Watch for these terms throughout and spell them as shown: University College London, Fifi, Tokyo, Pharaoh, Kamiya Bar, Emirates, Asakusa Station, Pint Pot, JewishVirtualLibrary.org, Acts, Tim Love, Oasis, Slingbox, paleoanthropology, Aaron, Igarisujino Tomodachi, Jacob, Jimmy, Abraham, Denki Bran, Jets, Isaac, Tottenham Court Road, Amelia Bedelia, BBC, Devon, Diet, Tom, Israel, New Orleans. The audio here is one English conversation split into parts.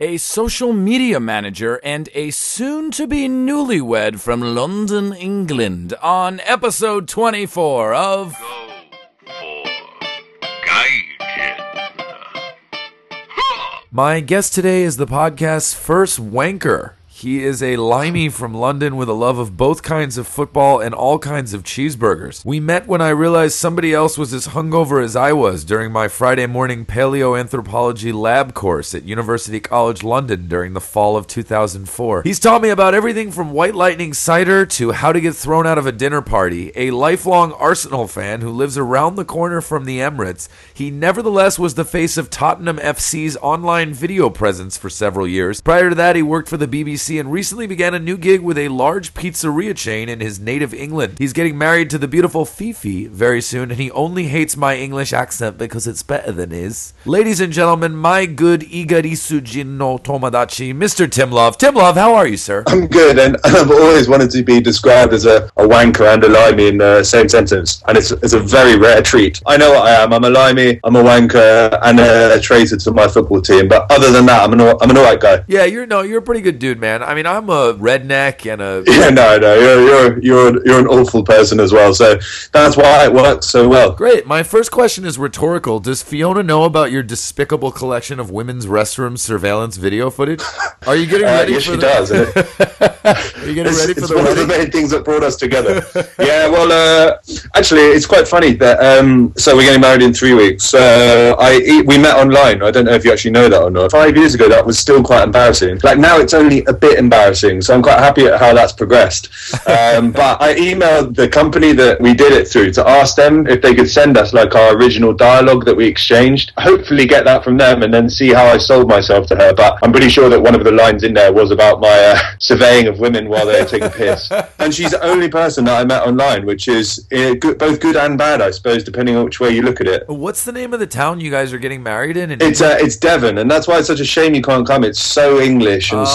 a social media manager, and a soon-to-be newlywed from London, England, on episode 24 of... Go for Gaijin. My guest today is the podcast's first wanker. He is a limey from London with a love of both kinds of football and all kinds of cheeseburgers. We met when I realized somebody else was as hungover as I was during my Friday morning paleoanthropology lab course at University College London during the fall of 2004. He's taught me about everything from White Lightning cider to how to get thrown out of a dinner party. A lifelong Arsenal fan who lives around the corner from the Emirates, he nevertheless was the face of Tottenham FC's online video presence for several years. Prior to that, he worked for the BBC and recently began a new gig with a large pizzeria chain in his native England. He's getting married to the beautiful Fifi very soon, and he only hates my English accent because it's better than his. Ladies and gentlemen, my good Igarisujino Tomodachi, Mr. Tim Love. Tim Love, how are you, sir? I'm good, and I've always wanted to be described as a wanker and a limey in the same sentence, and it's a very rare treat. I know what I am. I'm a limey, I'm a wanker, and a traitor to my football team, but other than that, I'm an alright guy. Yeah, you're a pretty good dude, man. I mean, I'm a redneck and a... Yeah, no, you're an awful person as well, so that's why it works so well. Great. My first question is rhetorical. Does Fiona know about your despicable collection of women's restroom surveillance video footage? Are you getting ready for the... Yes, she does. Are you getting ready for the... It's one of the main things that brought us together. Yeah, well, actually, it's quite funny that... So we're getting married in 3 weeks. So we met online. I don't know if you actually know that or not. 5 years ago, that was still quite embarrassing. Like, now it's only a bit embarrassing, so I'm quite happy at how that's progressed. But I emailed the company that we did it through to ask them if they could send us like our original dialogue that we exchanged. Hopefully get that from them and then see how I sold myself to her, but I'm pretty sure that one of the lines in there was about my surveying of women while they were taking piss. And she's the only person that I met online, which is both good and bad, I suppose, depending on which way you look at it. What's the name of the town you guys are getting married in? It's Devon, and that's why it's such a shame you can't come. It's so English and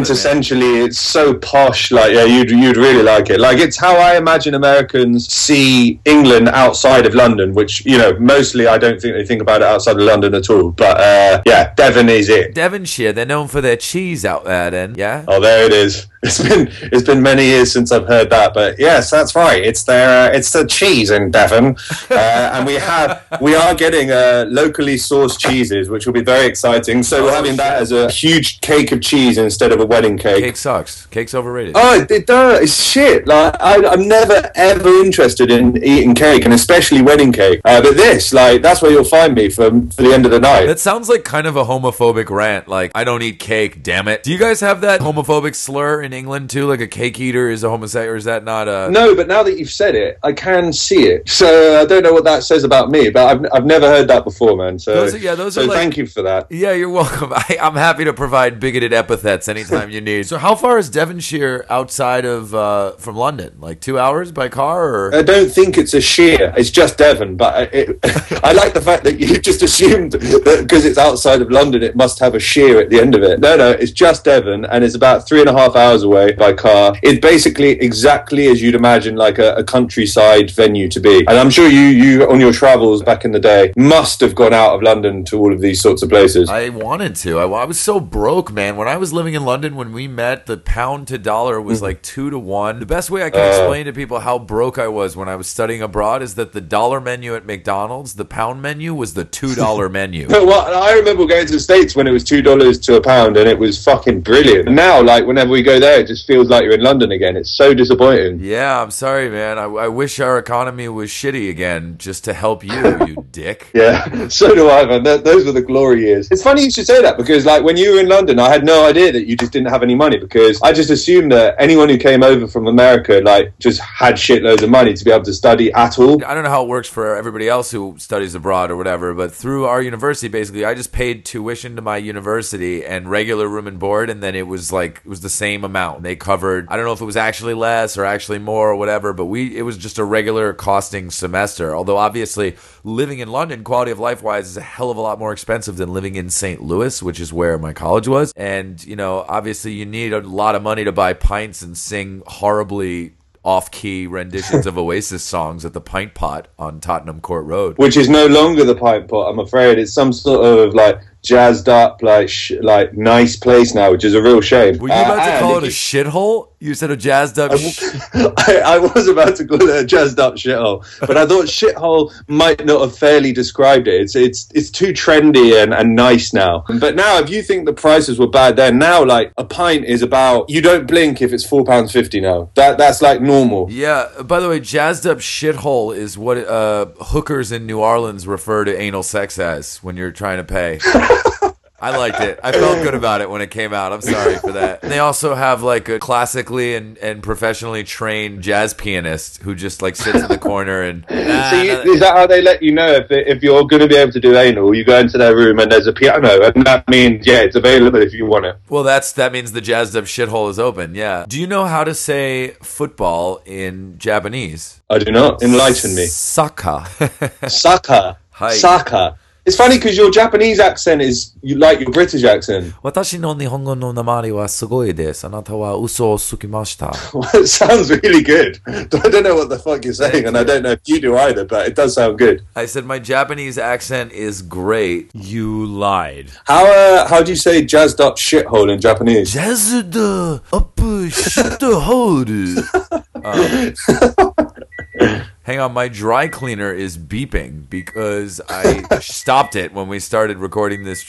quintessentially, it's so posh. Like, yeah, you'd really like it. Like, it's how I imagine Americans see England outside of London, which, you know, mostly I don't think they think about it outside of London at all. But yeah, Devon is it. Devonshire, they're known for their cheese out there. Then, yeah. Oh, there it is. It's been many years since I've heard that, but yes, that's right. It's the cheese in Devon, and we are getting locally sourced cheeses, which will be very exciting. So we're having that as a huge cake of cheese instead of a wedding cake. Cake sucks. Cake's overrated. Oh, it does. It's shit. Like I'm never ever interested in eating cake, and especially wedding cake. But this, like, that's where you'll find me for the end of the night. That sounds like kind of a homophobic rant. Like, I don't eat cake. Damn it. Do you guys have that homophobic slur in England too, like a cake eater is a homosexual, or is that not a... No, but now that you've said it, I can see it, so I don't know what that says about me, but I've never heard that before, man, so those are like, thank you for that. Yeah, you're welcome. I'm happy to provide bigoted epithets anytime you need. So how far is Devonshire outside of from London? Like 2 hours by car? Or I don't think it's a sheer, it's just Devon, but I like the fact that you just assumed that because it's outside of London it must have a sheer at the end of it. No, it's just Devon, and it's about 3.5 hours away by car. It's basically exactly as you'd imagine like a countryside venue to be, and I'm sure you on your travels back in the day must have gone out of London to all of these sorts of places. I wanted to. I was so broke, man. When I was living in London, when we met, the pound to dollar was like 2 to 1. The best way I can explain to people how broke I was when I was studying abroad is that the dollar menu at McDonald's, the pound menu was the $2 menu. Well, I remember going to the States when it was $2 to a pound, and it was fucking brilliant. Now, like, whenever we go there, it just feels like you're in London again. It's so disappointing. Yeah, I'm sorry, man. I wish our economy was shitty again just to help you, you dick. Yeah, so do I, man. Those were the glory years. It's funny you should say that, because like when you were in London, I had no idea that you just didn't have any money, because I just assumed that anyone who came over from America like just had shitloads of money to be able to study at all. I don't know how it works for everybody else who studies abroad or whatever, but through our university, basically, I just paid tuition to my university and regular room and board, and then it was the same amount. They covered, I don't know if it was actually less or actually more or whatever, but it was just a regular costing semester. Although obviously living in London, quality of life wise, is a hell of a lot more expensive than living in St. Louis, which is where my college was. And, you know, obviously you need a lot of money to buy pints and sing horribly off-key renditions of Oasis songs at the Pint Pot on Tottenham Court Road. Which is no longer the Pint Pot, I'm afraid. It's some sort of like jazzed up, like nice place now, which is a real shame. Were you about to call it a shithole? You said a jazzed up. I was about to call it a jazzed up shithole, but I thought shithole might not have fairly described it. It's too trendy and nice now. But now, if you think the prices were bad then, now like a pint is about, you don't blink if it's £4.50 now. That's like normal. Yeah. By the way, jazzed up shithole is what hookers in New Orleans refer to anal sex as when you're trying to pay. I liked it. I felt good about it when it came out. I'm sorry for that. And they also have like a classically and professionally trained jazz pianist who just like sits in the corner and. Is that how they let you know if you're going to be able to do anal? You go into their room and there's a piano, and that means it's available if you want it. Well, that means the jazzed up shithole is open. Yeah. Do you know how to say football in Japanese? I do not. Enlighten me. Saka. Saka. Hi. Saka. It's funny because your Japanese accent is like your British accent. Watashi no Nihongo no namari wa sugoi desu. Anata wa uso o tsukimashita. Well, it sounds really good. I don't know what the fuck you're saying, and I don't know if you do either, but it does sound good. I said my Japanese accent is great. You lied. How do you say jazzed up shithole in Japanese? Jazzed up shithole. Hang on, my dry cleaner is beeping because I stopped it when we started recording this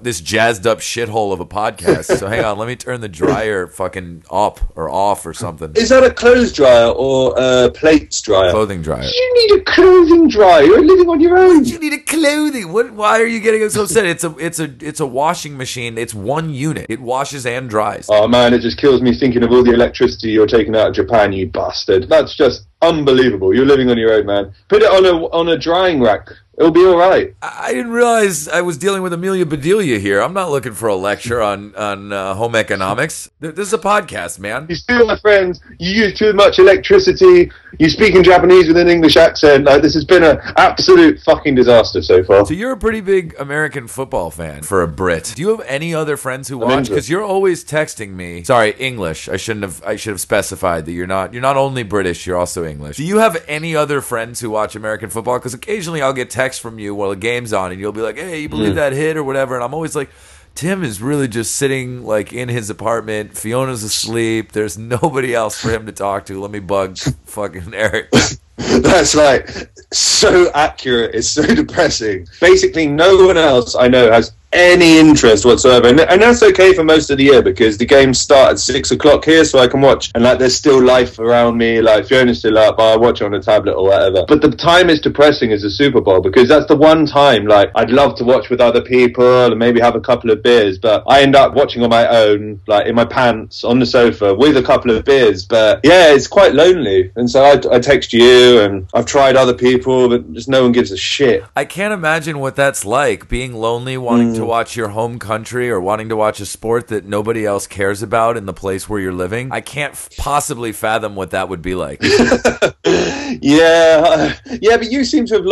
this jazzed up shithole of a podcast. So hang on, let me turn the dryer fucking up or off or something. Is that a clothes dryer or a plates dryer? Clothing dryer. You need a clothing dryer. You're living on your own. You need a clothing. Why are you getting so upset? It's a washing machine. It's one unit. It washes and dries. Oh man, it just kills me thinking of all the electricity you're taking out of Japan, you bastard. That's just unbelievable. You're living on your own, man. Put it on a drying rack. It'll be all right. I didn't realize I was dealing with Amelia Bedelia here. I'm not looking for a lecture on home economics. This is a podcast, man. You steal my friends. You use too much electricity. You speak in Japanese with an English accent. Like, this has been an absolute fucking disaster so far. So you're a pretty big American football fan for a Brit. Do you have any other friends who watch? Because you're always texting me. Sorry, English. I should have specified that you're not only British. You're also English. Do you have any other friends who watch American football? Because occasionally I'll get texts from you while the game's on, and you'll be like, "Hey, you believe that hit or whatever?" And I'm always like, Tim is really just sitting like in his apartment. Fiona's asleep. There's nobody else for him to talk to. Let me bug fucking Eric. That's like so accurate. It's so depressing. Basically, no one else I know has any interest whatsoever, and that's okay for most of the year because the games start at 6 o'clock here, so I can watch. And like, there's still life around me. Like, Fiona's still up, I watch on a tablet or whatever. But the time is depressing as a Super Bowl because that's the one time like I'd love to watch with other people and maybe have a couple of beers, but I end up watching on my own, like in my pants on the sofa with a couple of beers. But yeah, it's quite lonely, and so I text you, and I've tried other people, but just no one gives a shit. I can't imagine what that's like, being lonely, wanting to watch your home country or wanting to watch a sport that nobody else cares about in the place where you're living. I can't possibly fathom what that would be like. yeah, but you seem to have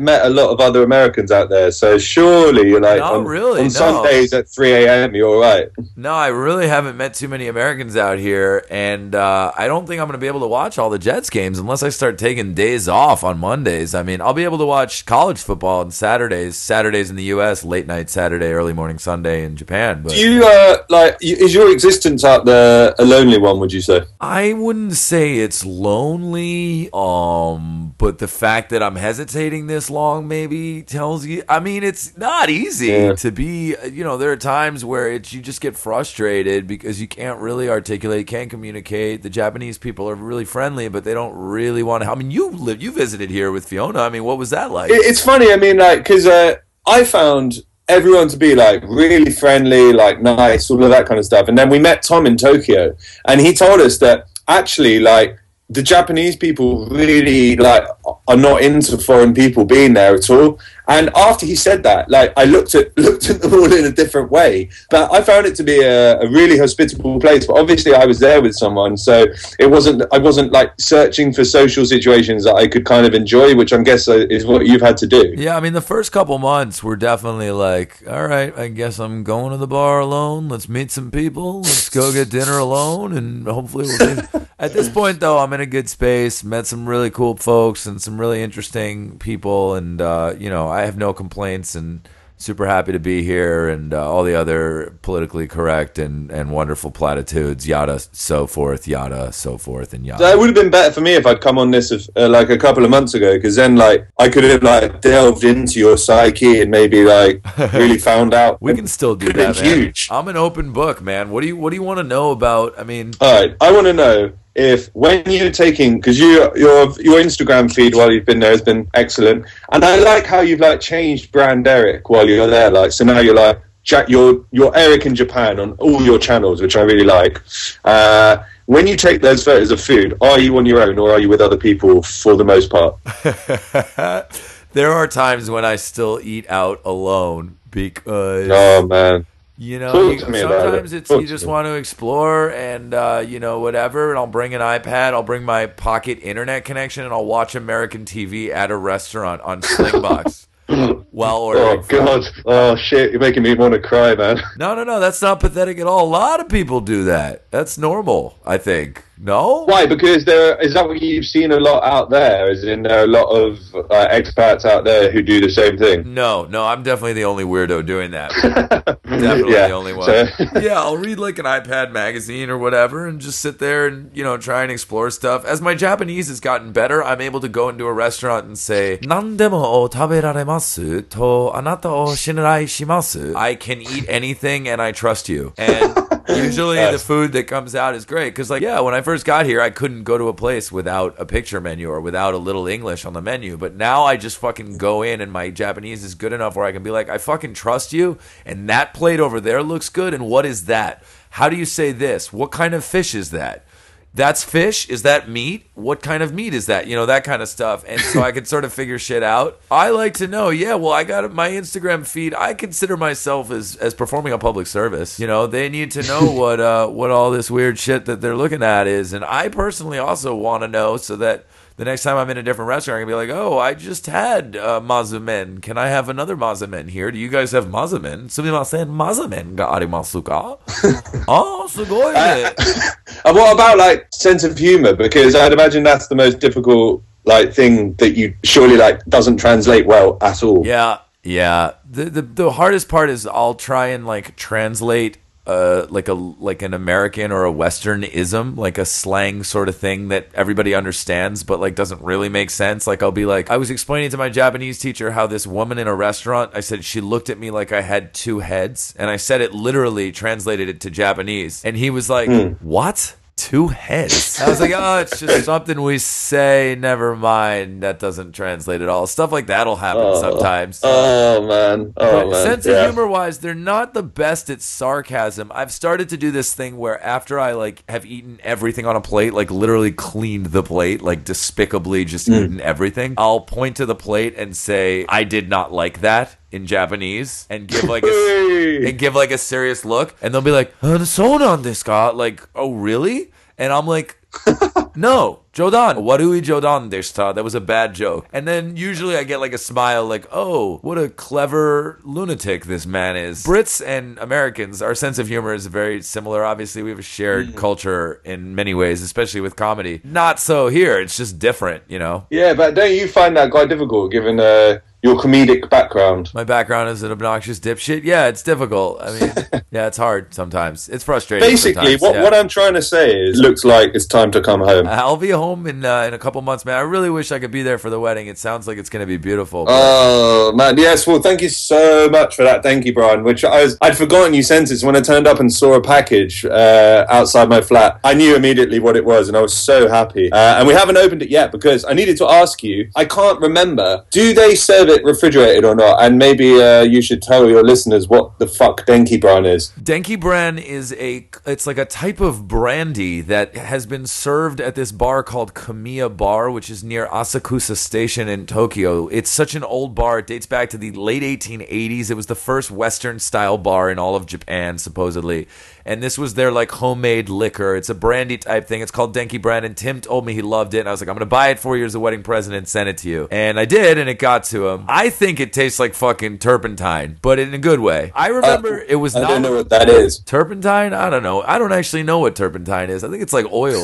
met a lot of other Americans out there, so surely you're like, on Sundays at 3 a.m. you're all right. No, I really haven't met too many Americans out here, and I don't think I'm going to be able to watch all the Jets games unless I start taking days off on Mondays. I mean, I'll be able to watch college football on Saturdays in the U.S., late night Saturday, early morning Sunday in Japan. But do you is your existence out there a lonely one, would you say? I wouldn't say it's lonely, but the fact that I'm hesitating this long maybe tells you. I mean, it's not easy to be, there are times where you just get frustrated because you can't really articulate, can't communicate. The Japanese people are really friendly, but they don't really want to. I mean, you visited here with Fiona. I mean, what was that like? It's funny. I mean, like, because I found everyone to be like really friendly, like nice, all of that kind of stuff. And then we met Tom in Tokyo, and he told us that actually, like, the Japanese people really like are not into foreign people being there at all. And after he said that, like, I looked at them all in a different way. But I found it to be a really hospitable place. But obviously, I was there with someone, so I wasn't like searching for social situations that I could kind of enjoy, which I guess is what you've had to do. Yeah, I mean, the first couple months were definitely like, all right, I guess I'm going to the bar alone. Let's meet some people. Let's go get dinner alone, and hopefully we'll be. At this point, though, I'm in a good space. Met some really cool folks and some really interesting people, and I have no complaints, and super happy to be here, and all the other politically correct and wonderful platitudes, yada, so forth, and yada. That would have been better for me if I'd come on this like a couple of months ago, because then like I could have like delved into your psyche and maybe like really found out. We can still do that, man. Huge. I'm an open book, man. What do you want to know about? I mean, all right, I want to know. If when you're taking, because your Instagram feed while you've been there has been excellent, and I like how you've like changed brand Eric while you're there. Like, so now you're like you're Eric in Japan on all your channels, which I really like. When you take those photos of food, are you on your own or are you with other people for the most part? There are times when I still eat out alone because. Oh man. You know, sometimes it's you just want to explore and, you know, whatever. And I'll bring an iPad. I'll bring my pocket internet connection and I'll watch American TV at a restaurant on Slingbox while ordering. Oh, God. Oh, shit. You're making me want to cry, man. No. That's not pathetic at all. A lot of people do that. That's normal, I think. No? Why? Because is that what you've seen a lot out there? As in there are a lot of expats out there who do the same thing? No, I'm definitely the only weirdo doing that. Definitely the only one. So. Yeah, I'll read like an iPad magazine or whatever and just sit there and, you know, try and explore stuff. As my Japanese has gotten better, I'm able to go into a restaurant and say, Nandemo o taberaremasu to anata o shinrai shimasu. I can eat anything and I trust you. And usually the food that comes out is great. Because, like, yeah, when I first got here, I couldn't go to a place without a picture menu or without a little English on the menu. But now I just fucking go in and my Japanese is good enough where I can be like, I fucking trust you. And that plate over there looks good. And what is that? How do you say this? What kind of fish is that? That's fish? Is that meat? What kind of meat is that? You know, that kind of stuff. And so I could sort of figure shit out. I like to know, yeah, well, I got my Instagram feed. I consider myself as performing a public service. You know, they need to know what all this weird shit that they're looking at is. And I personally also want to know so that the next time I'm in a different restaurant, I can be like, oh, I just had Mazumen. Can I have another Mazumen here? Do you guys have Mazumen? Sumimasen, Mazumen ga arimasu ka? Oh, sugoi. And what about, like, sense of humor? Because I'd imagine that's the most difficult, like, thing that you surely, like, doesn't translate well at all. Yeah. The hardest part is I'll try and, like, translate like an American or a Western-ism, like a slang sort of thing that everybody understands but like doesn't really make sense. Like I'll be like, I was explaining to my Japanese teacher how this woman in a restaurant, I said she looked at me like I had two heads, and I said it literally, translated it to Japanese, and he was like, what? Two heads? I was like, oh, it's just something we say. Never mind. That doesn't translate at all. Stuff like that'll happen sometimes. Oh man. Sense of humor-wise, they're not the best at sarcasm. I've started to do this thing where after I like have eaten everything on a plate, like literally cleaned the plate, like despicably just eaten everything, I'll point to the plate and say, I did not like that. In Japanese, and give like a serious look, and they'll be like, "So nan desu ka?" Like, "Oh, really?" And I'm like, "No, Jodan, warui Jodan deshita. That was a bad joke." And then usually I get like a smile, like, "Oh, what a clever lunatic this man is." Brits and Americans, our sense of humor is very similar. Obviously, we have a shared culture in many ways, especially with comedy. Not so here; it's just different, you know. Yeah, but don't you find that quite difficult, given your comedic background? My background is an obnoxious dipshit. Yeah, it's difficult. I mean, yeah, it's hard sometimes. It's frustrating. Basically, what I'm trying to say is, looks like it's time to come home. I'll be home in a couple months, man. I really wish I could be there for the wedding. It sounds like it's going to be beautiful. But... Oh man, yes. Well, thank you so much for that, Denki Bran. Which I'd forgotten you sent it. So when I turned up and saw a package outside my flat, I knew immediately what it was, and I was so happy. And we haven't opened it yet because I needed to ask you. I can't remember. Do they serve it refrigerated or not? And maybe you should tell your listeners what the fuck Denki Bran is. Denki Bran is it's like a type of brandy that has been served at this bar called Kamiya Bar, which is near Asakusa Station in Tokyo. It's such an old bar. It dates back to the late 1880s. It was the first Western style bar in all of Japan, supposedly. And this was their like homemade liquor. It's a brandy type thing. It's called Denki Bran. And Tim told me he loved it. And I was like, I'm going to buy it for you as a wedding present and send it to you. And I did. And it got to him. I think it tastes like fucking turpentine, but in a good way. I remember it was. I don't know what that is. Turpentine? I don't know. I don't actually know what turpentine is. I think it's like oil.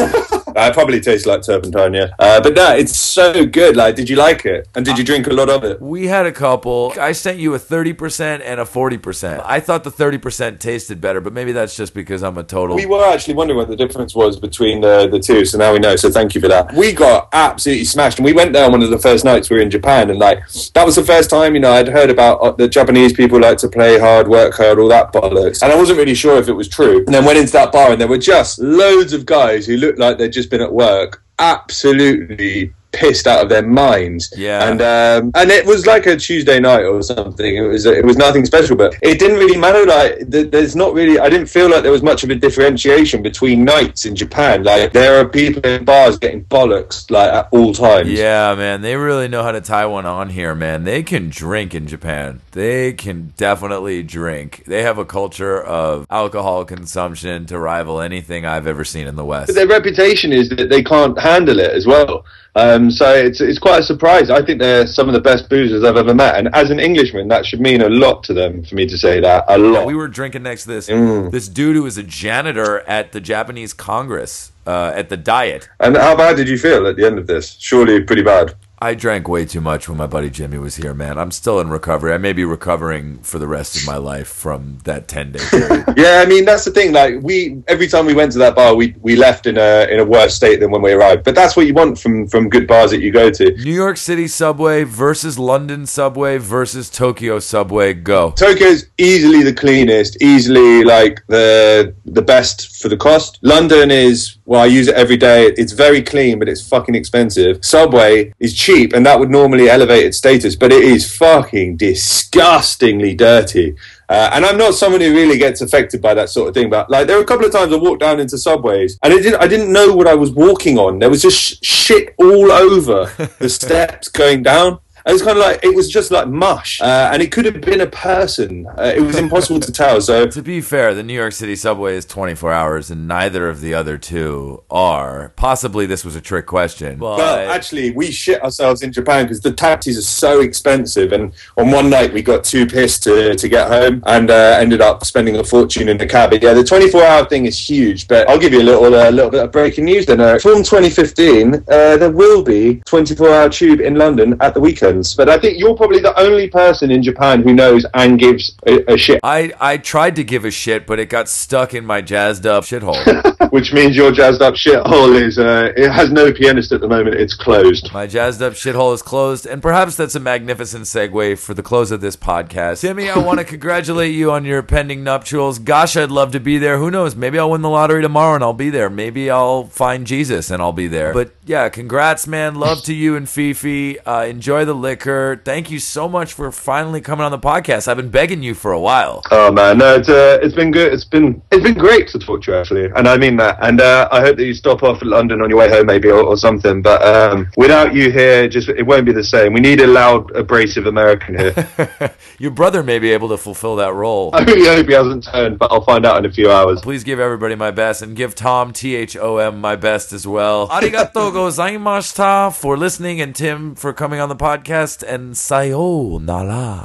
I probably taste like turpentine, yeah. But no, it's so good. Like, did you like it? And did you drink a lot of it? We had a couple. I sent you a 30% and a 40%. I thought the 30% tasted better, but maybe that's just because I'm a total... We were actually wondering what the difference was between the two, so now we know, so thank you for that. We got absolutely smashed, and we went there on one of the first nights we were in Japan, and like, that was the first time, you know, I'd heard about the Japanese people like to play hard, work hard, all that bollocks, and I wasn't really sure if it was true. And then went into that bar, and there were just loads of guys who looked like they'd just been at work absolutely pissed out of their minds, yeah. And it was like a Tuesday night or something. It was nothing special, but it didn't really matter. Like there's not really, I didn't feel like there was much of a differentiation between nights in Japan. Like there are people in bars getting bollocks like at all times. Yeah, man, they really know how to tie one on here, man. They can drink in Japan. They can definitely drink. They have a culture of alcohol consumption to rival anything I've ever seen in the West. But their reputation is that they can't handle it as well. So it's quite a surprise. I think they're some of the best boozers I've ever met. And as an Englishman, that should mean a lot to them for me to say that. A lot. We were drinking next to this dude who was a janitor at the Japanese Congress at the Diet. And how bad did you feel at the end of this? Surely pretty bad. I drank way too much when my buddy Jimmy was here, man. I'm still in recovery. I may be recovering for the rest of my life from that 10-day period. Yeah, I mean, that's the thing. Like, every time we went to that bar, we left in a worse state than when we arrived. But that's what you want from good bars that you go to. New York City subway versus London subway versus Tokyo subway, go. Tokyo's easily the cleanest, easily, like, the best for the cost. London is... Well, I use it every day. It's very clean, but it's fucking expensive. Subway is cheap, and that would normally elevate its status, but it is fucking disgustingly dirty. And I'm not someone who really gets affected by that sort of thing, but like there were a couple of times I walked down into subways, and I didn't know what I was walking on. There was just shit all over the steps going down. It was kind of like, it was just like mush. And it could have been a person. It was impossible to tell. So to be fair, the New York City subway is 24 hours and neither of the other two are. Possibly this was a trick question. But actually, we shit ourselves in Japan because the taxis are so expensive. And on one night, we got too pissed to get home and ended up spending a fortune in the cab. But yeah, the 24-hour thing is huge. But I'll give you a little bit of breaking news then. From 2015, there will be 24-hour tube in London at the weekend. But I think you're probably the only person in Japan who knows and gives a shit. I tried to give a shit, but it got stuck in my jazzed up shithole. Which means your jazzed up shithole is, it has no pianist at the moment, it's closed. My jazzed up shithole is closed, and perhaps that's a magnificent segue for the close of this podcast. Jimmy, I want to congratulate you on your pending nuptials. Gosh, I'd love to be there. Who knows? Maybe I'll win the lottery tomorrow and I'll be there. Maybe I'll find Jesus and I'll be there. But yeah, congrats, man. Love to you and Fifi. Enjoy the liquor. Thank you so much for finally coming on the podcast. I've been begging you for a while. Oh man, no, it's been good. It's been great to talk to you actually, and I mean that. And I hope that you stop off at London on your way home, maybe or something. But without you here, just it won't be the same. We need a loud, abrasive American here. Your brother may be able to fulfill that role. I really hope he hasn't turned, but I'll find out in a few hours. Please give everybody my best, and give Tom Thom my best as well. Arigato gozaimashita for listening, and Tim for coming on the podcast. And sayonara.